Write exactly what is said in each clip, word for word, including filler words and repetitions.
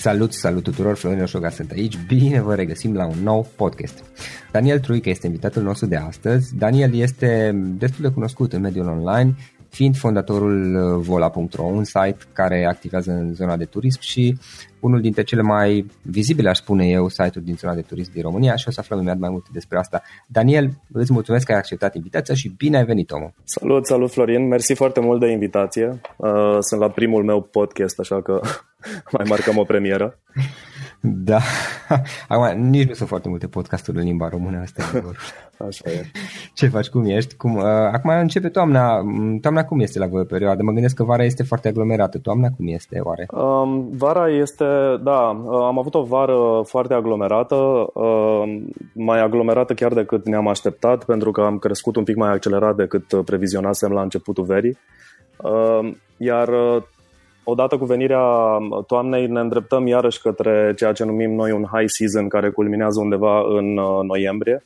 Salut, salut tuturor, Florin Roșoga sunt aici, bine vă regăsim la un nou podcast. Daniel Truică este invitatul nostru de astăzi. Daniel este destul de cunoscut în mediul online, fiind fondatorul vola punct ro, un site care activează în zona de turism și unul dintre cele mai vizibile, aș spune eu, site-uri din zona de turism din România, și o să aflăm imediat mai multe despre asta. Daniel, îți mulțumesc că ai acceptat invitația și bine ai venit, omul. Salut, salut Florin, mersi foarte mult de invitație. Sunt la primul meu podcast, așa că mai marcăm o premieră. Da, acum nici nu sunt foarte multe podcasturi în limba română, asta e adevărul. Așa e. Ce faci, cum ești? Cum, uh, acum începe toamna, toamna cum este la voi perioada? Mă gândesc că vara este foarte aglomerată, toamna cum este oare? Um, vara este, da, am avut o vară foarte aglomerată, uh, mai aglomerată chiar decât ne-am așteptat, pentru că am crescut un pic mai accelerat decât previzionasem la începutul verii, uh, iar uh, odată cu venirea toamnei ne îndreptăm iarăși către ceea ce numim noi un high season, care culminează undeva în noiembrie.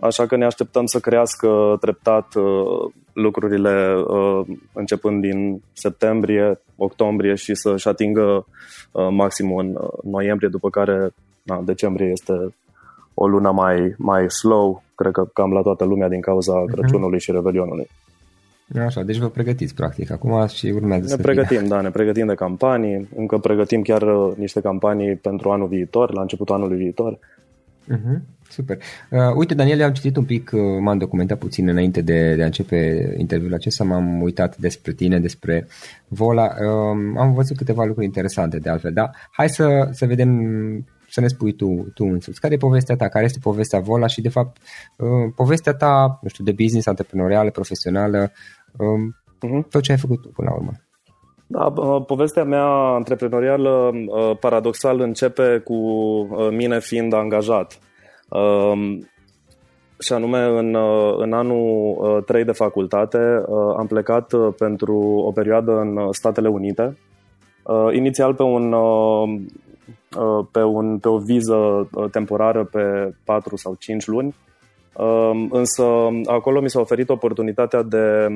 Așa că ne așteptăm să crească treptat lucrurile începând din septembrie, octombrie și să-și atingă maximul în noiembrie, după care na, decembrie este o lună mai, mai slow, cred că cam la toată lumea din cauza Crăciunului și Revelionului. Așa, deci vă pregătiți practic acum și urmează ne să Ne pregătim, fie. da, ne pregătim de campanii, încă pregătim chiar niște campanii pentru anul viitor, la începutul anului viitor. Uh-huh, super. Uh, uite, Daniel, am citit un pic, uh, m-am documentat puțin înainte de, de a începe interviul acesta, m-am uitat despre tine, despre Vola, uh, am văzut câteva lucruri interesante de altfel, da? Hai să, să vedem... Să ne spui tu, tu însuți, care e povestea ta, care este povestea Vola și de fapt povestea ta, nu știu, de business, antreprenorială, profesională, uh-huh. tot ce ai făcut tu până la urmă. Da, povestea mea antreprenorială paradoxal începe cu mine fiind angajat. Și anume în, în anul trei de facultate am plecat pentru o perioadă în Statele Unite, inițial pe un... Pe, un, pe o viză temporară pe patru sau cinci luni, însă acolo mi s-a oferit oportunitatea de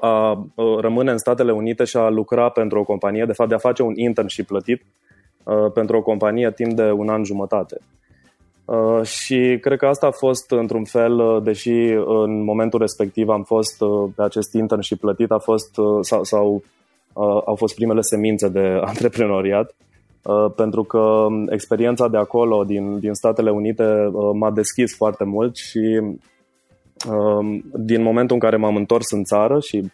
a rămâne în Statele Unite și a lucra pentru o companie, de fapt de a face un internship plătit pentru o companie timp de un an jumătate. Și cred că asta a fost într-un fel, deși în momentul respectiv am fost pe acest internship plătit, a fost, sau, sau au fost primele semințe de antreprenoriat, pentru că experiența de acolo, din, din Statele Unite, m-a deschis foarte mult și din momentul în care m-am întors în țară și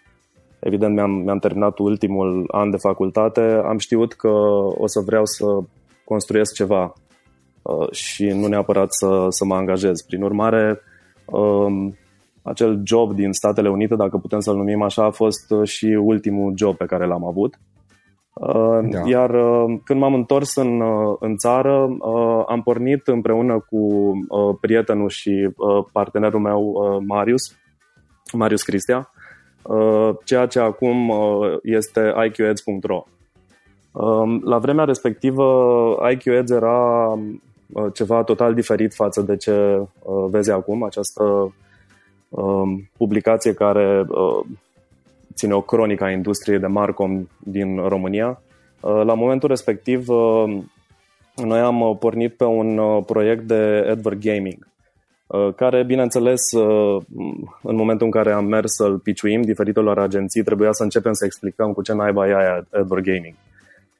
evident mi-am, mi-am terminat ultimul an de facultate, am știut că o să vreau să construiesc ceva și nu neapărat să, să mă angajez. Prin urmare, acel job din Statele Unite, dacă putem să-l numim așa, a fost și ultimul job pe care l-am avut. Da. Iar când m-am întors în, în țară, am pornit împreună cu prietenul și partenerul meu Marius, Marius Cristea, ceea ce acum este I Q Ads punct ro. La vremea respectivă I Q Ads era ceva total diferit față de ce vezi acum, această publicație care... ține o cronică a industriei de Marcom din România. La momentul respectiv, noi am pornit pe un proiect de Edward Gaming, care, bineînțeles, în momentul în care am mers să-l piciuim diferitelor agenții, trebuia să începem să explicăm cu ce naiba e aia Edward Gaming.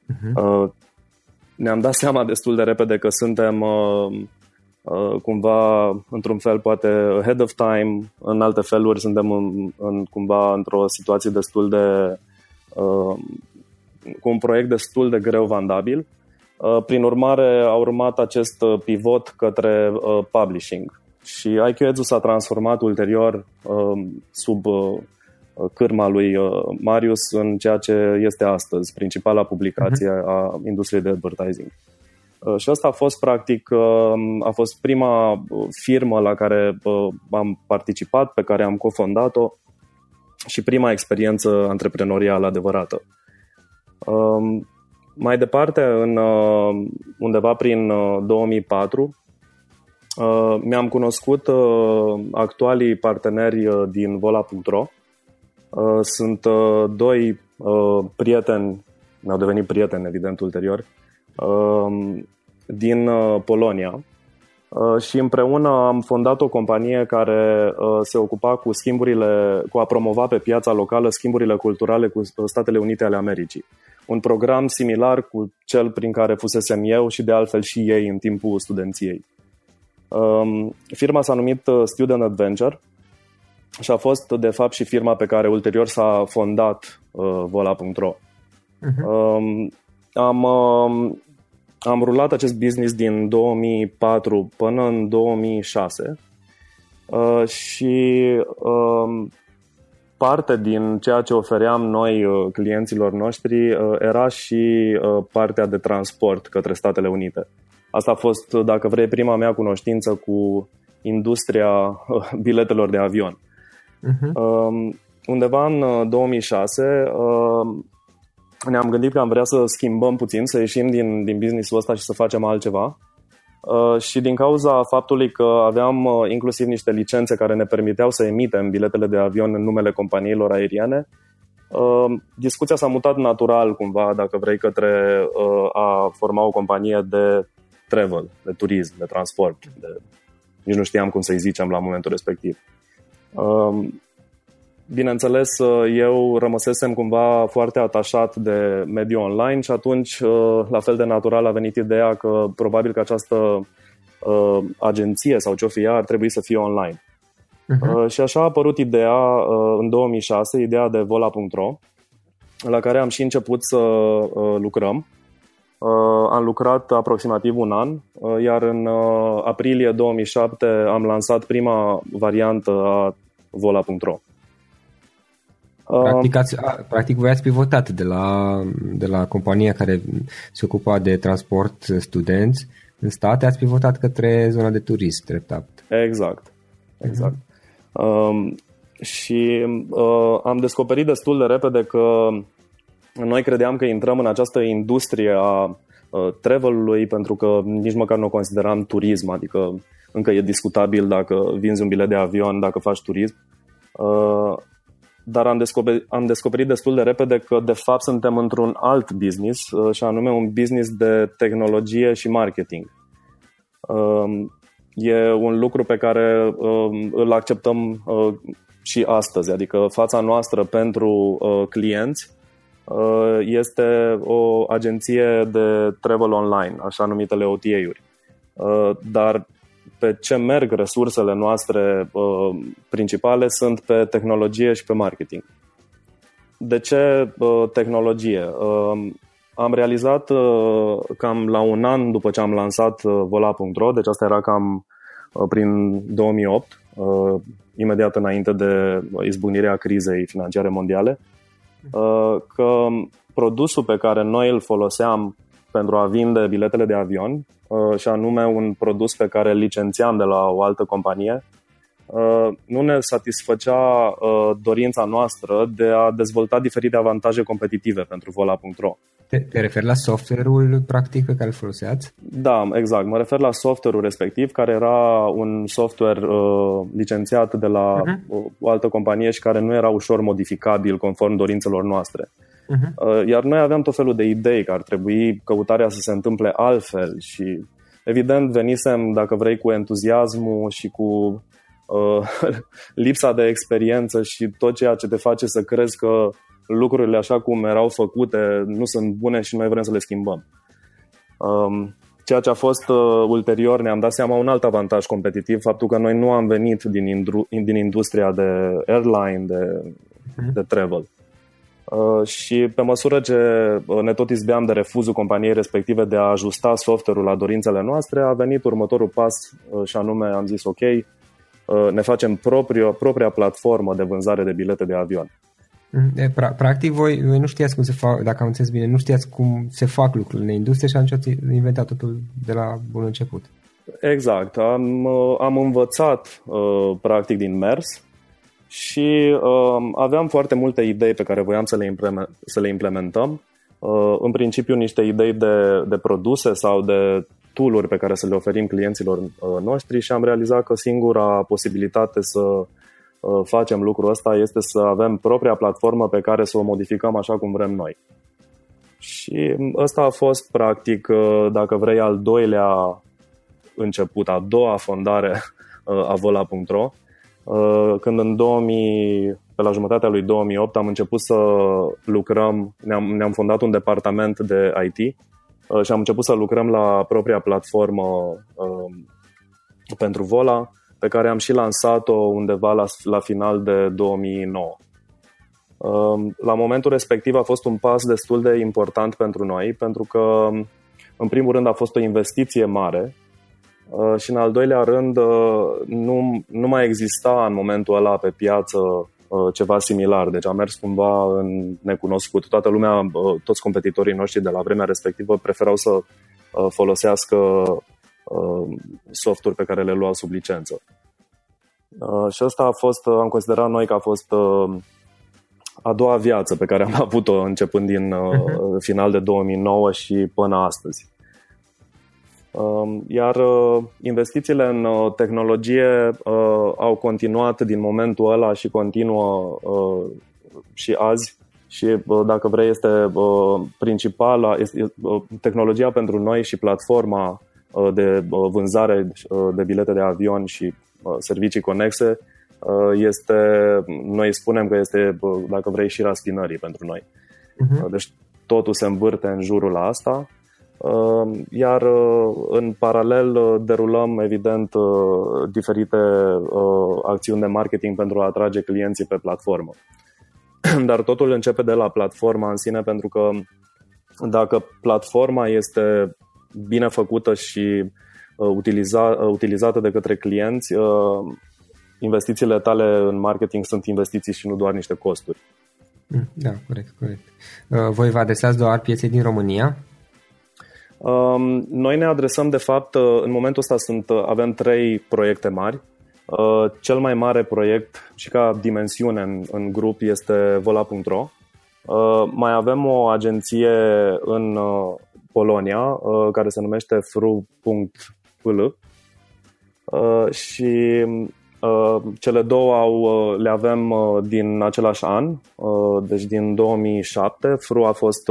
Uh-huh. Ne-am dat seama destul de repede că suntem cumva, într-un fel, poate ahead of time, în alte feluri suntem în, în, cumva într-o situație destul de uh, cu un proiect destul de greu vandabil. Uh, prin urmare, a urmat acest pivot către uh, publishing și I Q Ads-ul s-a transformat ulterior uh, sub uh, cârma lui uh, Marius în ceea ce este astăzi, principala publicație uh-huh. a industriei de advertising. Și asta a fost, practic, a fost prima firmă la care am participat, pe care am cofondat-o și prima experiență antreprenorială adevărată. Mai departe, în, undeva prin două mii patru, mi-am cunoscut actualii parteneri din vola punct ro. Sunt doi prieteni mi-au devenit prieteni, evident, ulterior, din Polonia. Și împreună am fondat o companie care se ocupa cu schimburile, cu a promova pe piața locală schimburile culturale cu Statele Unite ale Americii. Un program similar cu cel prin care fusesem eu și de altfel și ei în timpul studenției. Firma s-a numit Student Adventure și a fost de fapt și firma pe care ulterior s-a fondat vola punct ro. Uh-huh. Am... Am rulat acest business din două mii patru până în două mii șase și parte din ceea ce ofeream noi clienților noștri era și partea de transport către Statele Unite. Asta a fost, dacă vrei, prima mea cunoștință cu industria biletelor de avion. Uh-huh. Undeva în două mii șase ne-am gândit că am vrea să schimbăm puțin, să ieșim din, din business-ul ăsta și să facem altceva. Uh, și din cauza faptului că aveam uh, inclusiv niște licențe care ne permiteau să emitem biletele de avion în numele companiilor aeriene, uh, discuția s-a mutat natural cumva, dacă vrei, către uh, a forma o companie de travel, de turism, de transport. De... Nici nu știam cum să-i zicem la momentul respectiv. Uh, Bineînțeles, eu rămăsesem cumva foarte atașat de mediul online și atunci, la fel de natural, a venit ideea că probabil că această uh, agenție sau ce-o fi ea ar trebui să fie online. Uh-huh. Uh, și așa a apărut ideea uh, în două mii șase, ideea de vola punct ro, la care am și început să uh, lucrăm. Uh, am lucrat aproximativ un an, uh, iar în uh, aprilie două mii șapte am lansat prima variantă a vola punct ro. Practic, ați, practic voi ați pivotat de la, de la compania care se ocupa de transport studenți în state, ați pivotat către zona de turism, treptat. Exact, exact. Mm-hmm. Um, și uh, am descoperit destul de repede că noi credeam că intrăm în această industrie a uh, travel-ului pentru că nici măcar nu o consideram turism, adică încă e discutabil dacă vinzi un bilet de avion, dacă faci turism. Uh, Dar am descoperit, am descoperit destul de repede că de fapt suntem într-un alt business, și anume un business de tehnologie și marketing. E un lucru pe care îl acceptăm și astăzi, adică fața noastră pentru clienți este o agenție de travel online, așa numitele O T A-uri. Dar pe ce merg resursele noastre uh, principale sunt pe tehnologie și pe marketing. De ce uh, tehnologie? Uh, am realizat uh, cam la un an după ce am lansat uh, vola punct ro, deci asta era cam uh, prin două mii opt, uh, imediat înainte de izbucnirea crizei financiare mondiale, uh, că produsul pe care noi îl foloseam pentru a vinde biletele de avion, și anume un produs pe care îl licențiam de la o altă companie, nu ne satisfăcea dorința noastră de a dezvolta diferite avantaje competitive pentru vola punct ro. Te, te referi la software-ul practic pe care îl foloseați? Da, exact. Mă refer la software-ul respectiv, care era un software uh, licențiat de la uh-huh. o altă companie și care nu era ușor modificabil conform dorințelor noastre. Uh-huh. Iar noi aveam tot felul de idei că ar trebui căutarea să se întâmple altfel și evident venisem, dacă vrei, cu entuziasmul și cu uh, lipsa de experiență și tot ceea ce te face să crezi că lucrurile așa cum erau făcute nu sunt bune și noi vrem să le schimbăm. Um, ceea ce a fost uh, ulterior, ne-am dat seama un alt avantaj competitiv, faptul că noi nu am venit din, indru- din industria de airline, de, uh-huh. de travel. Și pe măsură ce ne tot izbeam de refuzul companiei respective de a ajusta software-ul la dorințele noastre, a venit următorul pas și anume am zis ok, ne facem propria, propria platformă de vânzare de bilete de avion. Practic voi nu știați cum se fac, dacă am înțeles bine, nu știați cum se fac lucrurile în industrie și atunci ați inventat totul de la bun început. Exact, am, am învățat practic din mers. Și uh, aveam foarte multe idei pe care voiam să le, implement, să le implementăm. Uh, în principiu niște idei de, de produse sau de tool-uri pe care să le oferim clienților uh, noștri și am realizat că singura posibilitate să uh, facem lucrul ăsta este să avem propria platformă pe care să o modificăm așa cum vrem noi. Și ăsta a fost, practic, dacă vrei, al doilea început, a doua fondare a vola punct ro. Când în două mii, pe la jumătatea lui două mii opt, am început să lucrăm, ne-am, ne-am fondat un departament de I T și am început să lucrăm la propria platformă pentru Vola, pe care am și lansat-o undeva la, la final de două mii nouă. La momentul respectiv a fost un pas destul de important pentru noi, pentru că în primul rând a fost o investiție mare și în al doilea rând nu, nu mai exista în momentul ăla pe piață ceva similar. Deci a mers cumva în necunoscut. Toată lumea, toți competitorii noștri de la vremea respectivă preferau să folosească softuri pe care le luau sub licență. Și asta a fost, am considerat noi că a fost a doua viață pe care am avut-o începând din uh, final de două mii nouă și până astăzi. Uh, iar uh, investițiile în uh, tehnologie uh, au continuat din momentul ăla și continuă uh, și azi. Și uh, dacă vrei, este uh, principala, este, uh, tehnologia pentru noi și platforma uh, de uh, vânzare uh, de bilete de avion și uh, servicii conexe. Este, noi spunem că este, dacă vrei, și raspinării pentru noi. Uh-huh. Deci totul se învârte în jurul asta. Iar în paralel derulăm, evident, diferite acțiuni de marketing pentru a atrage clienții pe platformă. Dar totul începe de la platforma în sine, pentru că dacă platforma este bine făcută și utiliza, utilizată de către clienți, investițiile tale în marketing sunt investiții și nu doar niște costuri. Da, corect, corect. Voi vă adresați doar pieței din România? Noi ne adresăm, de fapt, în momentul ăsta sunt, avem trei proiecte mari. Cel mai mare proiect și ca dimensiune în, în grup este vola punct ro. Mai avem o agenție în Polonia care se numește Fru punct pl și cele două au, le avem din același an, deci din două mii șapte. Fru a fost,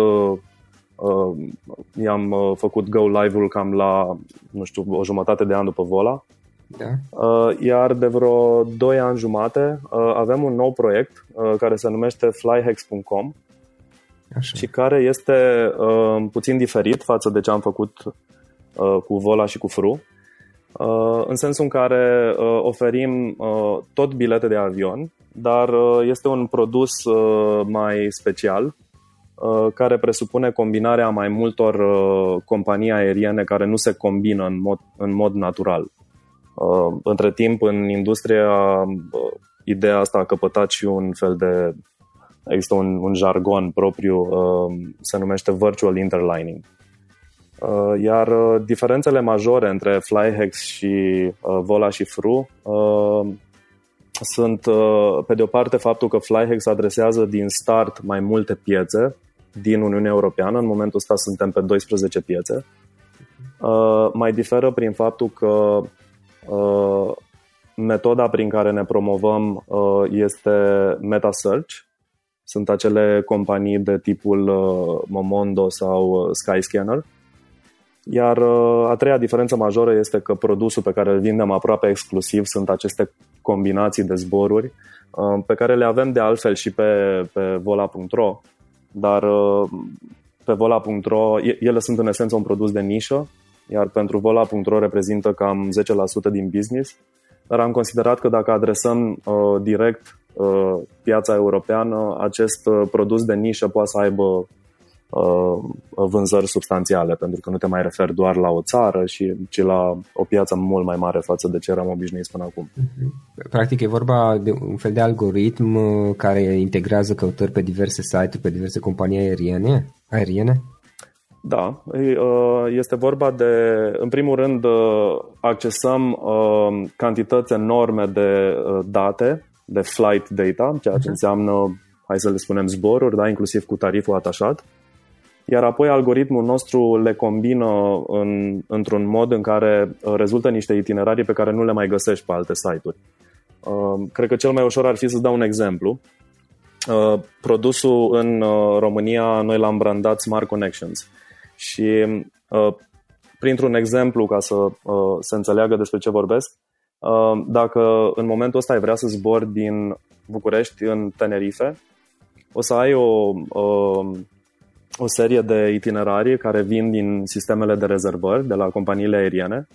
i-am făcut go live-ul cam la, nu știu, o jumătate de an după Vola. Da. Iar de vreo doi ani jumate avem un nou proiect care se numește Flyhex punct com. Așa. Și care este puțin diferit față de ce am făcut cu Vola și cu Fru, în sensul în care oferim tot bilete de avion, dar este un produs mai special care presupune combinarea mai multor companii aeriene care nu se combină în mod, în mod natural. Între timp, în industria, ideea asta a căpătat și un fel de, există un, un jargon propriu, se numește virtual interlining. Iar diferențele majore între Flyhex și Vola și Fru sunt, pe de o parte, faptul că Flyhex adresează din start mai multe piețe din Uniunea Europeană. În momentul ăsta suntem pe doisprezece piețe. Mai diferă prin faptul că metoda prin care ne promovăm este meta-search. Sunt acele companii de tipul Momondo sau Sky Scanner. Iar a treia diferență majoră este că produsul pe care îl vindem aproape exclusiv sunt aceste combinații de zboruri pe care le avem de altfel și pe, pe vola punct ro, dar pe vola punct ro ele sunt în esență un produs de nișă, iar pentru vola punct ro reprezintă cam zece la sută din business, dar am considerat că dacă adresăm direct piața europeană, acest produs de nișă poate să aibă vânzări substanțiale, pentru că nu te mai referi doar la o țară, ci la o piață mult mai mare față de ce eram obișnuiți până acum. Practic e vorba de un fel de algoritm care integrează căutări pe diverse site-uri, pe diverse companii aeriene? aeriene? Da, este vorba de, în primul rând, accesăm cantități enorme de date, de flight data, ceea ce înseamnă, hai să le spunem, zboruri, da, inclusiv cu tariful atașat. Iar apoi algoritmul nostru le combină în, într-un mod în care rezultă niște itinerarii pe care nu le mai găsești pe alte site-uri. Cred că cel mai ușor ar fi să-ți dau un exemplu. uh, produsul în uh, România noi l-am brandat Smart Connections și uh, printr-un exemplu ca să uh, se înțeleagă despre ce vorbesc, uh, dacă în momentul ăsta ai vrea să zbori din București în Tenerife, o să ai o, uh, o serie de itinerarii care vin din sistemele de rezervări de la companiile aeriene,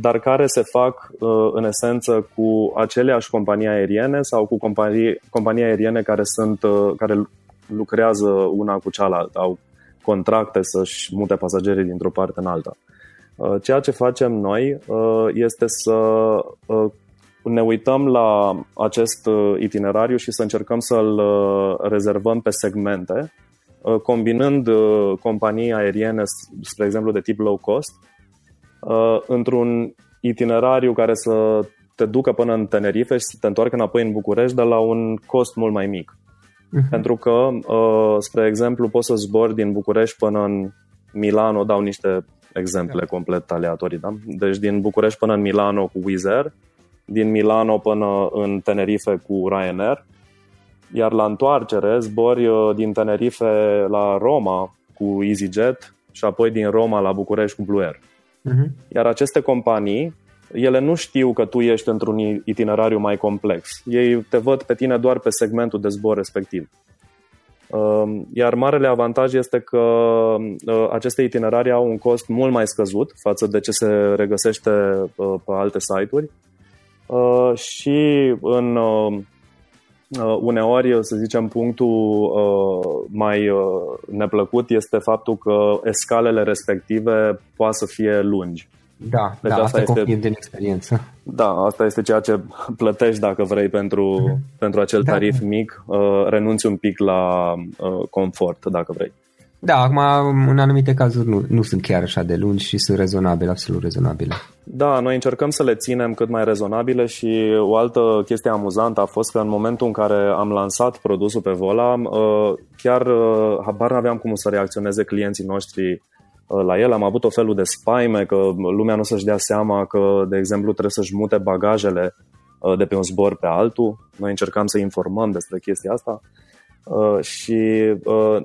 dar care se fac în esență cu aceleași companii aeriene sau cu companii, companii aeriene care, sunt, care lucrează una cu cealaltă, au contracte să-și mute pasagerii dintr-o parte în alta. Ceea ce facem noi este să ne uităm la acest itinerariu și să încercăm să-l rezervăm pe segmente, combinând companii aeriene, spre exemplu de tip low cost, într-un itinerariu care să te ducă până în Tenerife și să te întoarcă înapoi în București, dar la un cost mult mai mic. Uh-huh. Pentru că, spre exemplu, poți să zbori din București până în Milano, dau niște exemple complet aleatorii, da? Deci din București până în Milano cu Wizz Air, din Milano până în Tenerife cu Ryanair, iar la întoarcere zbori din Tenerife la Roma cu EasyJet și apoi din Roma la București cu Blue Air. Iar aceste companii, ele nu știu că tu ești într-un itinerariu mai complex. Ei te văd pe tine doar pe segmentul de zbor respectiv. Iar marele avantaj este că aceste itinerarii au un cost mult mai scăzut față de ce se regăsește pe alte site-uri. Și în uneori, să zicem, punctul mai neplăcut este faptul că escalele respective poate să fie lungi. Da, deci da, asta, asta este din experiență. Da, asta este ceea ce plătești dacă vrei pentru, mm-hmm. pentru acel tarif da. mic, renunți un pic la confort dacă vrei. Da, acum în anumite cazuri nu, nu sunt chiar așa de lungi și sunt rezonabile, absolut rezonabile. Da, noi încercăm să le ținem cât mai rezonabile și o altă chestie amuzantă a fost că în momentul în care am lansat produsul pe Vola, chiar habar n-aveam cum să reacționeze clienții noștri la el. Am avut o felul de spaime că lumea nu o să-și dea seama că, de exemplu, trebuie să-și mute bagajele de pe un zbor pe altul. Noi încercam să informăm despre chestia asta. Și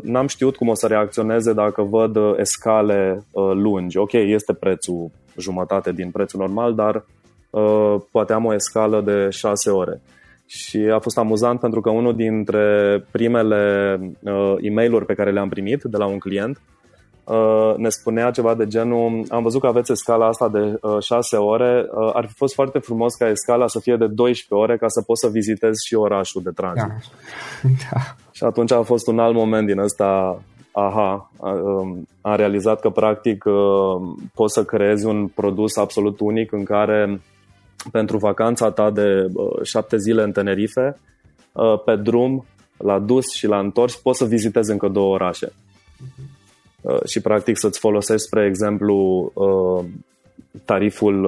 n-am știut cum o să reacționeze dacă văd escale lungi. Ok, este prețul jumătate din prețul normal, dar poate am o escală de șase ore. Și a fost amuzant pentru că unul dintre primele e-mail-uri pe care le-am primit de la un client ne spunea ceva de genul: am văzut că aveți escala asta de șase ore, ar fi fost foarte frumos ca escala să fie de doisprezece ore ca să poți să vizitezi și orașul de tranzit. Da. Da. Și atunci a fost un alt moment din ăsta, aha, am realizat că practic poți să creezi un produs absolut unic în care pentru vacanța ta de șapte zile în Tenerife, pe drum, la dus și la întors, poți să vizitezi încă două orașe. Uh-huh. Și practic să-ți folosești, spre exemplu, tariful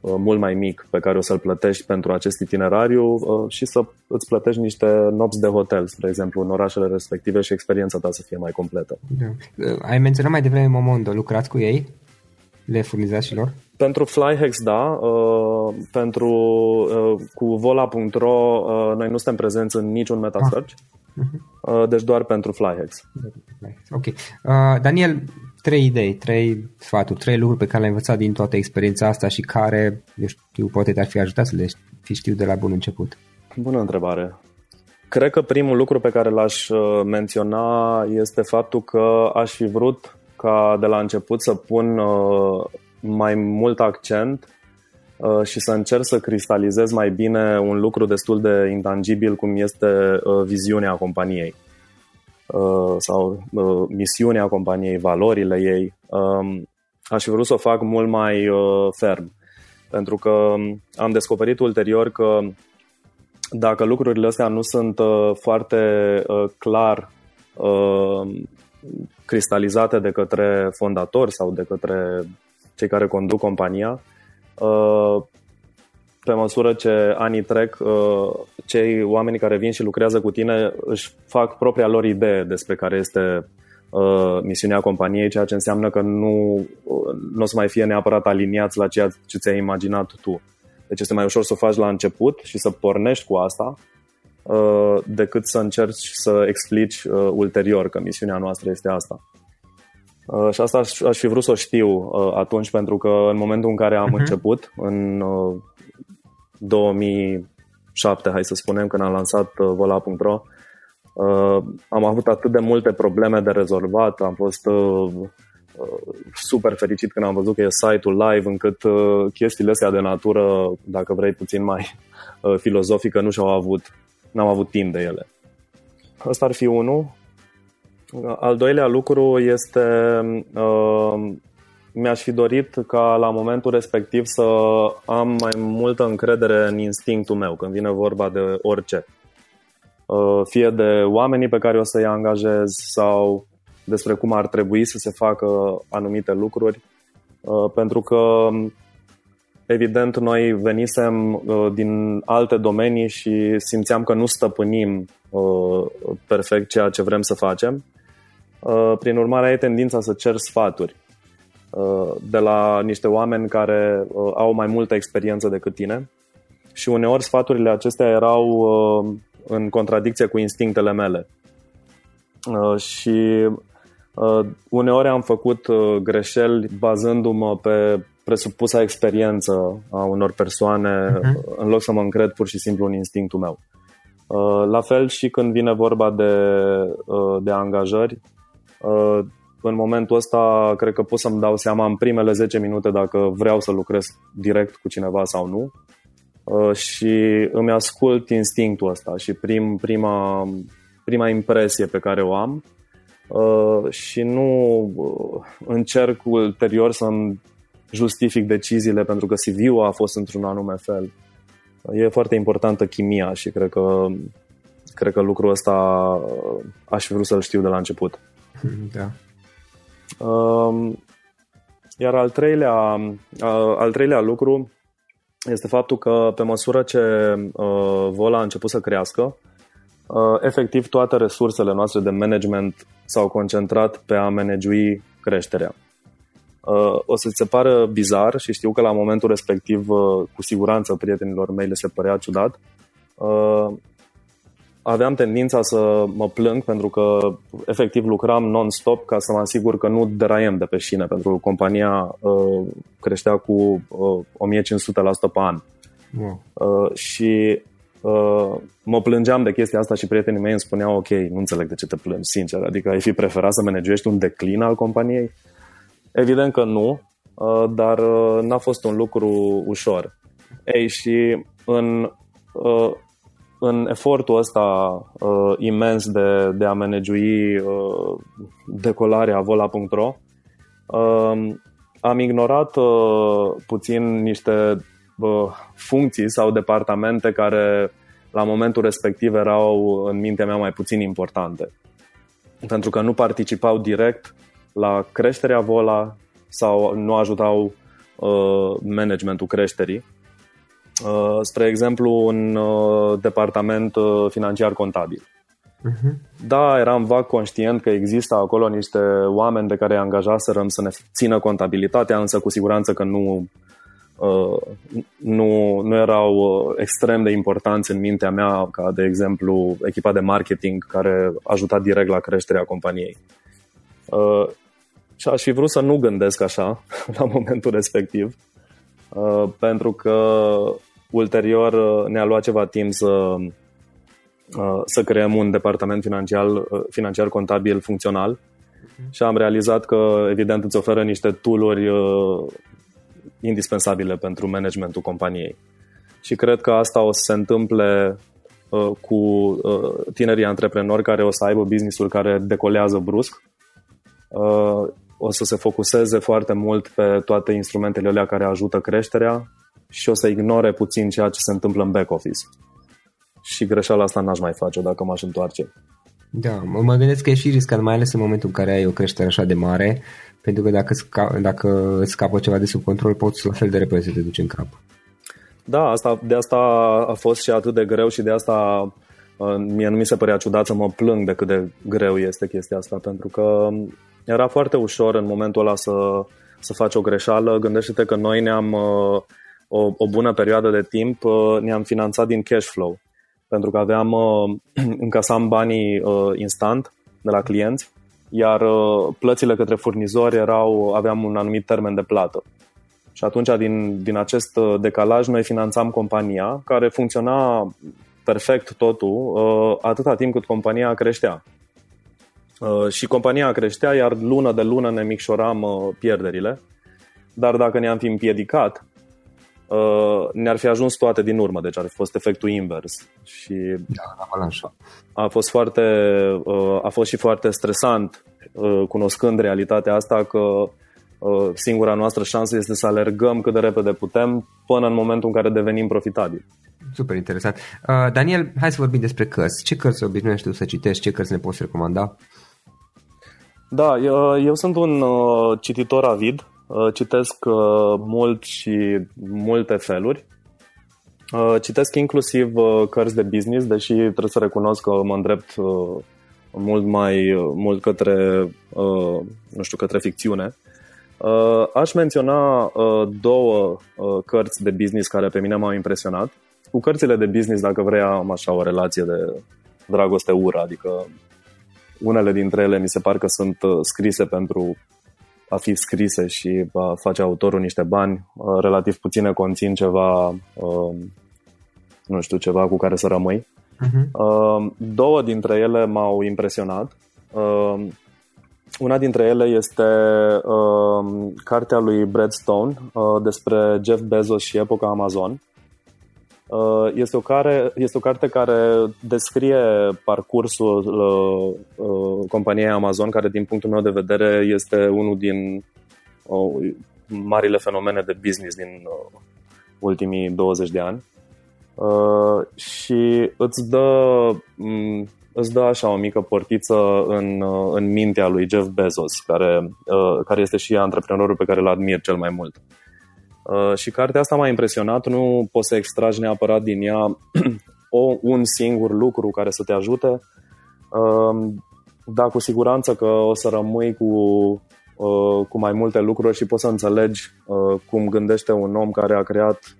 mult mai mic pe care o să-l plătești pentru acest itinerariu și să îți plătești niște nopți de hotel, spre exemplu, în orașele respective și experiența ta să fie mai completă. Da. Ai menționat mai devreme Momondo, lucrați cu ei? Le furnizați și lor? Pentru Flyhex, da. Pentru, cu vola punct ro noi nu suntem prezenți în niciun metasearch. Ah. Uh-huh. Deci doar pentru Flyhex. Ok. Uh, Daniel, trei idei, trei sfaturi, trei lucruri pe care le-ai învățat din toată experiența asta și care, eu știu, poate te-ar fi ajutat să le fi știut de la bun început. Bună întrebare. Cred că primul lucru pe care l-aș menționa este faptul că aș fi vrut ca de la început să pun mai mult accent și să încerc să cristalizez mai bine un lucru destul de intangibil, cum este viziunea companiei sau misiunea companiei, valorile ei. Aș fi vrut să o fac mult mai ferm, pentru că am descoperit ulterior că dacă lucrurile astea nu sunt foarte clar cristalizate de către fondatori sau de către cei care conduc compania, pe măsură ce anii trec, cei oameni care vin și lucrează cu tine își fac propria lor idee despre care este misiunea companiei, ceea ce înseamnă că nu, nu o să mai fie neapărat aliniați la ceea ce ți-ai imaginat tu. Deci este mai ușor să o faci la început și să pornești cu asta uh, decât să încerci să explici uh, ulterior că misiunea noastră este asta. Uh, și asta aș, aș fi vrut să o știu uh, atunci, pentru că în momentul în care am uh-huh. început, în uh, două mii șapte, hai să spunem, când am lansat uh, vola punct ro, uh, am avut atât de multe probleme de rezolvat, am fost... Uh, super fericit când am văzut că e site-ul live, încât uh, chestiile astea de natură, dacă vrei puțin mai uh, filozofică, nu și-au avut, n-am avut timp de ele. Ăsta ar fi unul. Al doilea lucru este uh, mi-aș fi dorit ca la momentul respectiv să am mai multă încredere în instinctul meu când vine vorba de orice. Uh, fie de oamenii pe care o să-i angajez sau despre cum ar trebui să se facă anumite lucruri, pentru că, evident, noi venisem din alte domenii și simțeam că nu stăpânim perfect ceea ce vrem să facem. Prin urmare, ai tendința să ceri sfaturi de la niște oameni care au mai multă experiență decât tine și uneori sfaturile acestea erau în contradicție cu instinctele mele. Și uneori am făcut greșeli bazându-mă pe presupusa experiență a unor persoane, uh-huh. în loc să mă încred pur și simplu în instinctul meu. La fel și când vine vorba de, de angajări, în momentul ăsta cred că pot să-mi dau seama în primele zece minute dacă vreau să lucrez direct cu cineva sau nu și îmi ascult instinctul ăsta și prim, prima... prima impresie pe care o am uh, și nu uh, încerc ulterior să-mi justific deciziile pentru că C V-ul a fost într-un anume fel. E foarte importantă chimia și cred că, cred că lucrul ăsta aș vrea să-l știu de la început. Da. Uh, iar al treilea, uh, al treilea lucru este faptul că pe măsură ce uh, Vola a început să crească, efectiv toate resursele noastre de management s-au concentrat pe a managui creșterea. O să-ți se pară bizar și știu că la momentul respectiv cu siguranță prietenilor mei le se părea ciudat. Aveam tendința să mă plâng pentru că efectiv lucram non-stop ca să mă asigur că nu deraiem de pe șine, pentru că compania creștea cu o mie cinci sute la sută pe an. Wow. Și mă plângeam de chestia asta și prietenii mei îmi spuneau: ok, nu înțeleg de ce te plângi, sincer, adică ai fi preferat să managești un declin al companiei? Evident că nu, dar n-a fost un lucru ușor. Ei, și în, în efortul ăsta imens de, de a managui decolarea vola punct ro am ignorat puțin niște funcții sau departamente care la momentul respectiv erau în mintea mea mai puțin importante, pentru că nu participau direct la creșterea Vola sau nu ajutau uh, managementul creșterii. Uh, spre exemplu, un uh, departament uh, financiar contabil. Uh-huh. Da, eram vag conștient că există acolo niște oameni pe care îi angajaserăm să ne țină contabilitatea, însă cu siguranță că nu Uh, nu, nu erau extrem de importanți în mintea mea, ca de exemplu echipa de marketing care ajuta direct la creșterea companiei. Uh, și aș fi vrut să nu gândesc așa la momentul respectiv, uh, pentru că ulterior ne-a luat ceva timp să, uh, să creăm un departament financiar, financiar contabil funcțional și am realizat că evident îți oferă niște tool-uri uh, indispensabile pentru managementul companiei. Și cred că asta o să se întâmple uh, cu uh, tinerii antreprenori care o să aibă business-ul care decolează brusc. Uh, o să se focuseze foarte mult pe toate instrumentele alea care ajută creșterea și o să ignore puțin ceea ce se întâmplă în back-office. Și greșeala asta n-aș mai face dacă m-aș întoarce. Da, mă gândesc că e și riscant, mai ales în momentul în care ai o creștere așa de mare, pentru că dacă, sca- dacă îți scapă ceva de sub control, poți la fel de repede să te duci în cap. Da, asta, de asta a fost și atât de greu și de asta mie nu mi se părea ciudat să mă plâng de cât de greu este chestia asta, pentru că era foarte ușor în momentul ăla să, să faci o greșeală. Gândește-te că noi ne-am o, o bună perioadă de timp ne-am finanțat din cash flow. pentru că aveam, încasam banii instant de la clienți, iar plățile către furnizori erau, aveam un anumit termen de plată. Și atunci din, din acest decalaj noi finanțam compania, care funcționa perfect totul atâta timp cât compania creștea. Și compania creștea, iar lună de lună ne micșoram pierderile. Dar dacă ne-am fi împiedicat, ne-ar fi ajuns toate din urmă. Deci ar fi fost efectul invers. Și a fost foarte, a fost și foarte stresant, cunoscând realitatea asta, că singura noastră șansă este să alergăm cât de repede putem până în momentul în care devenim profitabili. Super interesant. uh, Daniel, hai să vorbim despre cărți. Ce cărți obișnuiești tu să citești? Ce cărți ne poți recomanda? Da, eu, eu sunt un uh, cititor avid. uh, Citesc uh, mult și multe feluri. uh, Citesc inclusiv uh, cărți de business, deși trebuie să recunosc că mă îndrept uh, mult mai uh, mult către, uh, nu știu, către ficțiune. Uh, aș menționa uh, două uh, cărți de business care pe mine m-au impresionat. Cu cărțile de business, dacă vrei, am așa o relație de dragoste-ură, adică unele dintre ele mi se par că sunt scrise pentru a fi scrise și a face autorul niște bani, relativ puține conțin ceva, nu știu, ceva cu care să rămâi. Uh-huh. Două dintre ele m-au impresionat. Una dintre ele este cartea lui Brad Stone despre Jeff Bezos și epoca Amazon. Este o, care, este o carte care descrie parcursul uh, uh, companiei Amazon, care din punctul meu de vedere este unul din uh, marile fenomene de business din uh, ultimii douăzeci de ani. uh, Și îți dă, um, îți dă așa o mică portiță în, uh, în mintea lui Jeff Bezos, care, uh, care este și antreprenorul pe care îl admir cel mai mult. Uh, și cartea asta m-a impresionat, nu poți să extragi neapărat din ea o, un singur lucru care să te ajute, uh, dar cu siguranță că o să rămâi cu, uh, cu mai multe lucruri și poți să înțelegi uh, cum gândește un om care a creat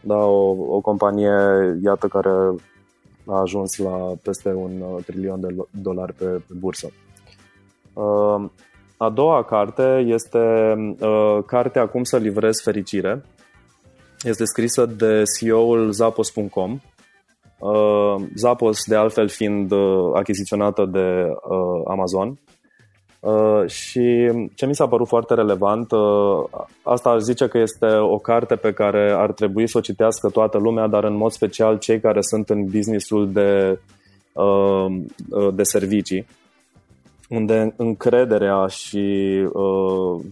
da, o, o companie, iată, care a ajuns la peste un trilion de dolari pe, pe bursă. Uh, A doua carte este uh, cartea Cum să livrezi fericire. Este scrisă de C E O-ul Zappos punct com. Uh, Zappos, de altfel, fiind uh, achiziționată de uh, Amazon. Uh, și ce mi s-a părut foarte relevant, uh, asta aș zice că este o carte pe care ar trebui să o citească toată lumea, dar în mod special cei care sunt în business-ul de, uh, de servicii, unde încrederea și uh,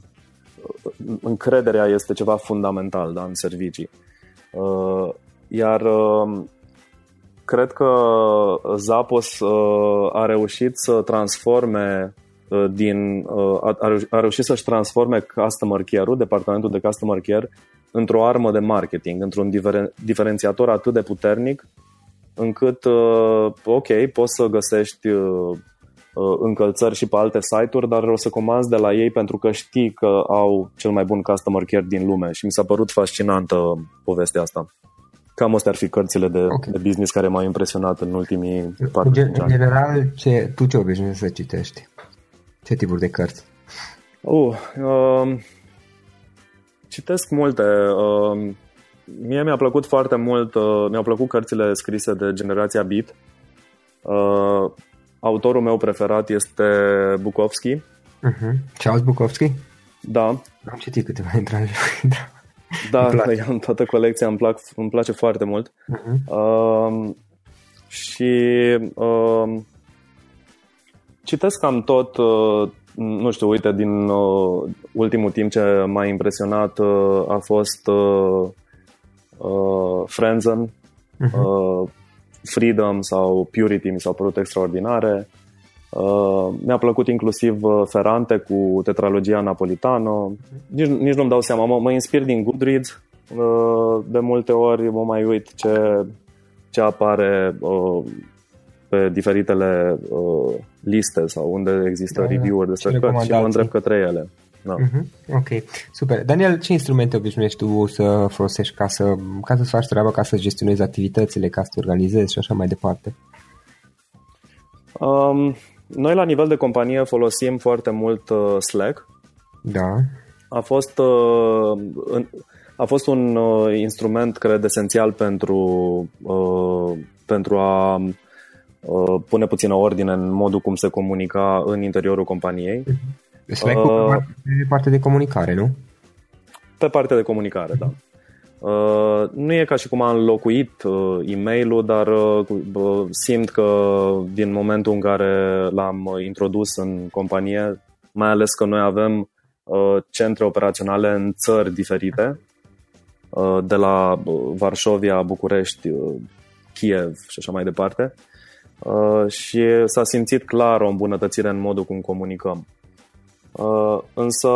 încrederea este ceva fundamental, da, în servicii. Uh, iar uh, cred că Zappos uh, a reușit să transforme uh, din uh, a, a reușit să-și transforme customer care-ul, departamentul de customer care, într-o armă de marketing, într-un diferen, diferențiator atât de puternic, încât uh, ok, poți să găsești uh, încălțări și pe alte site-uri, dar o să comanzi de la ei pentru că știi că au cel mai bun customer care din lume. Și mi s-a părut fascinantă povestea asta. Cam astea ar fi cărțile de, okay. de business care m-au impresionat în ultimii patruzeci de ani. În general, ce, tu ce obișnuiești să citești? Ce tipuri de cărți? Uh, uh, citesc multe. Uh, mie mi-a plăcut foarte mult, uh, mi-au plăcut cărțile scrise de generația Beat. Uh, Autorul meu preferat este Bukowski. Uh-huh. Charles Bukowski? Da. Am citit câteva dintre ele. Da, da, am toată colecția, îmi, plac, îmi place foarte mult. Uh-huh. Uh, și uh, citesc cam tot, uh, nu știu, uite, din uh, ultimul timp ce m-a impresionat uh, a fost uh, uh, Frenzen, uh-huh. uh, Freedom sau Purity mi s-au părut extraordinare. Uh, mi-a plăcut inclusiv Ferrante cu tetralogia napolitană. Nici, nici nu-mi dau seama, mă, mă inspir din Goodreads. Uh, de multe ori mă mai uit ce, ce apare uh, pe diferitele uh, liste sau unde există da, review-uri despre cărți și mă îndrept către ele. Da. Uh-huh. Ok, super. Daniel, ce instrumente obișnuiești tu să folosești ca să, ca să faci treaba, ca să gestionezi activitățile, ca să te organizezi și așa mai departe? Um, noi la nivel de companie folosim foarte mult uh, Slack. Da. A fost, uh, în, a fost un uh, instrument, cred, esențial pentru, uh, pentru a uh, pune puțină ordine în modul cum se comunica în interiorul companiei. Slack-ul uh, pe partea de comunicare, nu? Pe partea de comunicare, da. Uh, nu e ca și cum a înlocuit uh, e-mail-ul, dar uh, simt că din momentul în care l-am introdus în companie, mai ales că noi avem uh, centre operaționale în țări diferite, uh, de la Varșovia, București, uh, Kiev și așa mai departe, uh, și s-a simțit clar o îmbunătățire în modul cum comunicăm. Uh, însă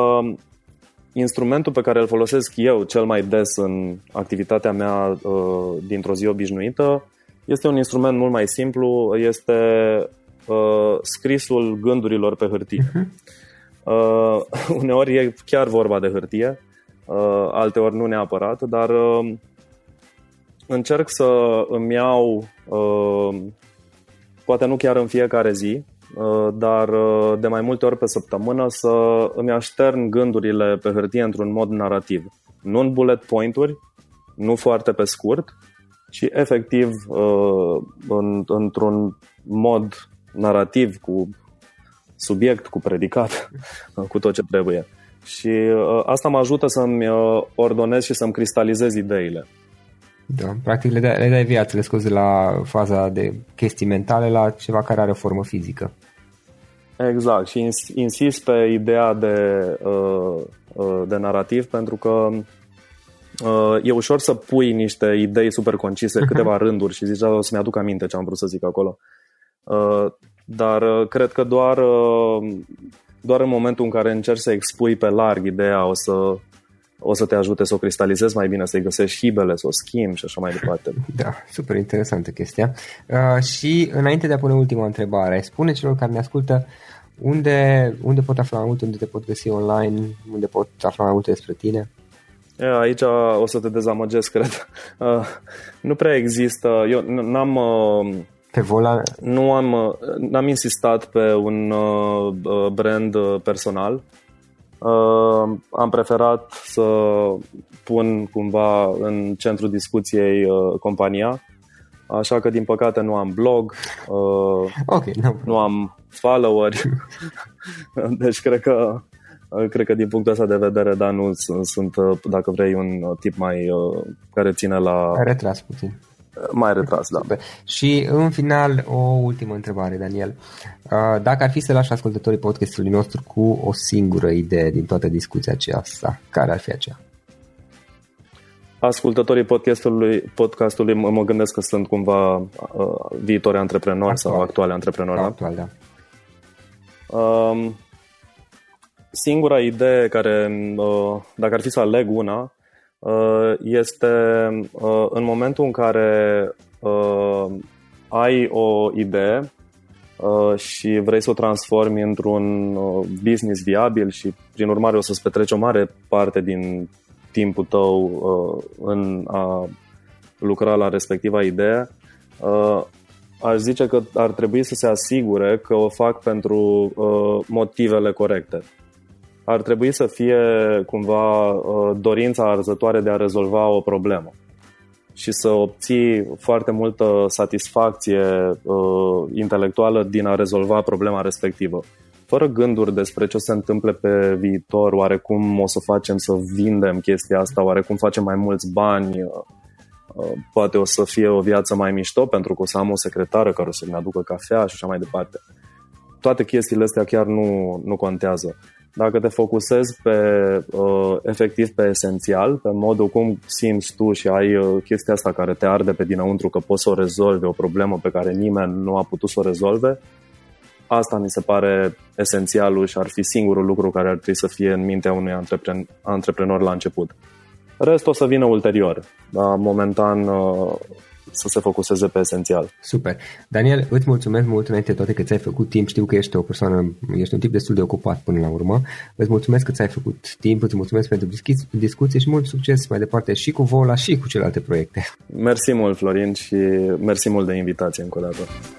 instrumentul pe care îl folosesc eu cel mai des în activitatea mea uh, dintr-o zi obișnuită este un instrument mult mai simplu, este uh, scrisul gândurilor pe hârtie. Uh, uneori e chiar vorba de hârtie, uh, alteori nu neapărat, dar uh, încerc să îmi iau, uh, poate nu chiar în fiecare zi, dar de mai multe ori pe săptămână să îmi aștern gândurile pe hârtie într-un mod narrativ. Nu în bullet point-uri, nu foarte pe scurt, ci efectiv în, într-un mod narrativ, cu subiect, cu predicat, cu tot ce trebuie. Și asta mă ajută să-mi ordonez și să-mi cristalizez ideile. Da, practic le dai, le dai viață, le scoți de la faza de chestii mentale la ceva care are o formă fizică. Exact, și insist pe ideea de, de narativ, pentru că e ușor să pui niște idei super concise, câteva rânduri și zici, o să-mi aduc aminte ce am vrut să zic acolo. Dar cred că doar, doar în momentul în care încerci să expui pe larg ideea o să... o să te ajute să o cristalizezi mai bine, să-i găsești hibele, să o schimbi și așa mai departe. Da, super interesantă chestia. Uh, și înainte de a pune ultima întrebare, spune celor care ne ascultă unde, unde pot afla mai multe, unde te pot găsi online, unde pot afla mai multe despre tine? Yeah, aici o să te dezamăgesc, cred. Uh, nu prea există, eu n-am... Uh, pe vola? Nu am, uh, n-am insistat pe un uh, brand personal. Uh, am preferat să pun cumva în centrul discuției uh, compania, așa că din păcate nu am blog, uh, okay, no. nu am followeri, deci cred că, uh, cred că din punctul ăsta de vedere, dar nu sunt, dacă vrei, un tip mai uh, care ține la... Retras puțin. Mai retras, da. Super. Și în final, o ultimă întrebare, Daniel. Dacă ar fi să lași ascultătorii podcastului nostru cu o singură idee din toată discuția aceasta, care ar fi aceea? Ascultătorii podcastului, podcastului mă gândesc că sunt cumva uh, viitori antreprenori actual. Sau actuale antreprenori. Actual, da. Uh, singura idee care, uh, dacă ar fi să aleg una, este în momentul în care ai o idee și vrei să o transformi într-un business viabil și prin urmare o să-ți petreci o mare parte din timpul tău în a lucra la respectiva idee, aș zice că ar trebui să se asigure că o fac pentru motivele corecte. Ar trebui să fie cumva dorința arzătoare de a rezolva o problemă și să obții foarte multă satisfacție uh, intelectuală din a rezolva problema respectivă, fără gânduri despre ce o să se întâmple pe viitor, oarecum o să facem să vindem chestia asta, oarecum facem mai mulți bani, uh, poate o să fie o viață mai mișto pentru că o să am o secretară care o să-mi aducă cafea și așa mai departe. Toate chestiile astea chiar nu, nu contează. Dacă te focusezi pe, efectiv pe esențial, pe modul cum simți tu și ai chestia asta care te arde pe dinăuntru că poți să o rezolvi, o problemă pe care nimeni nu a putut să o rezolve, asta mi se pare esențialul și ar fi singurul lucru care ar trebui să fie în mintea unui antrepren- antreprenor la început. Restul o să vină ulterior, dar momentan să se focuseze pe esențial. Super. Daniel, îți mulțumesc mult înainte de toate că ți-ai făcut timp. Știu că ești o persoană, ești un tip destul de ocupat până la urmă. Îți mulțumesc că ți-ai făcut timp, îți mulțumesc pentru discuție și mult succes mai departe și cu Vola și cu celelalte proiecte. Mersi mult, Florin, și mersi mult de invitație încă o dată.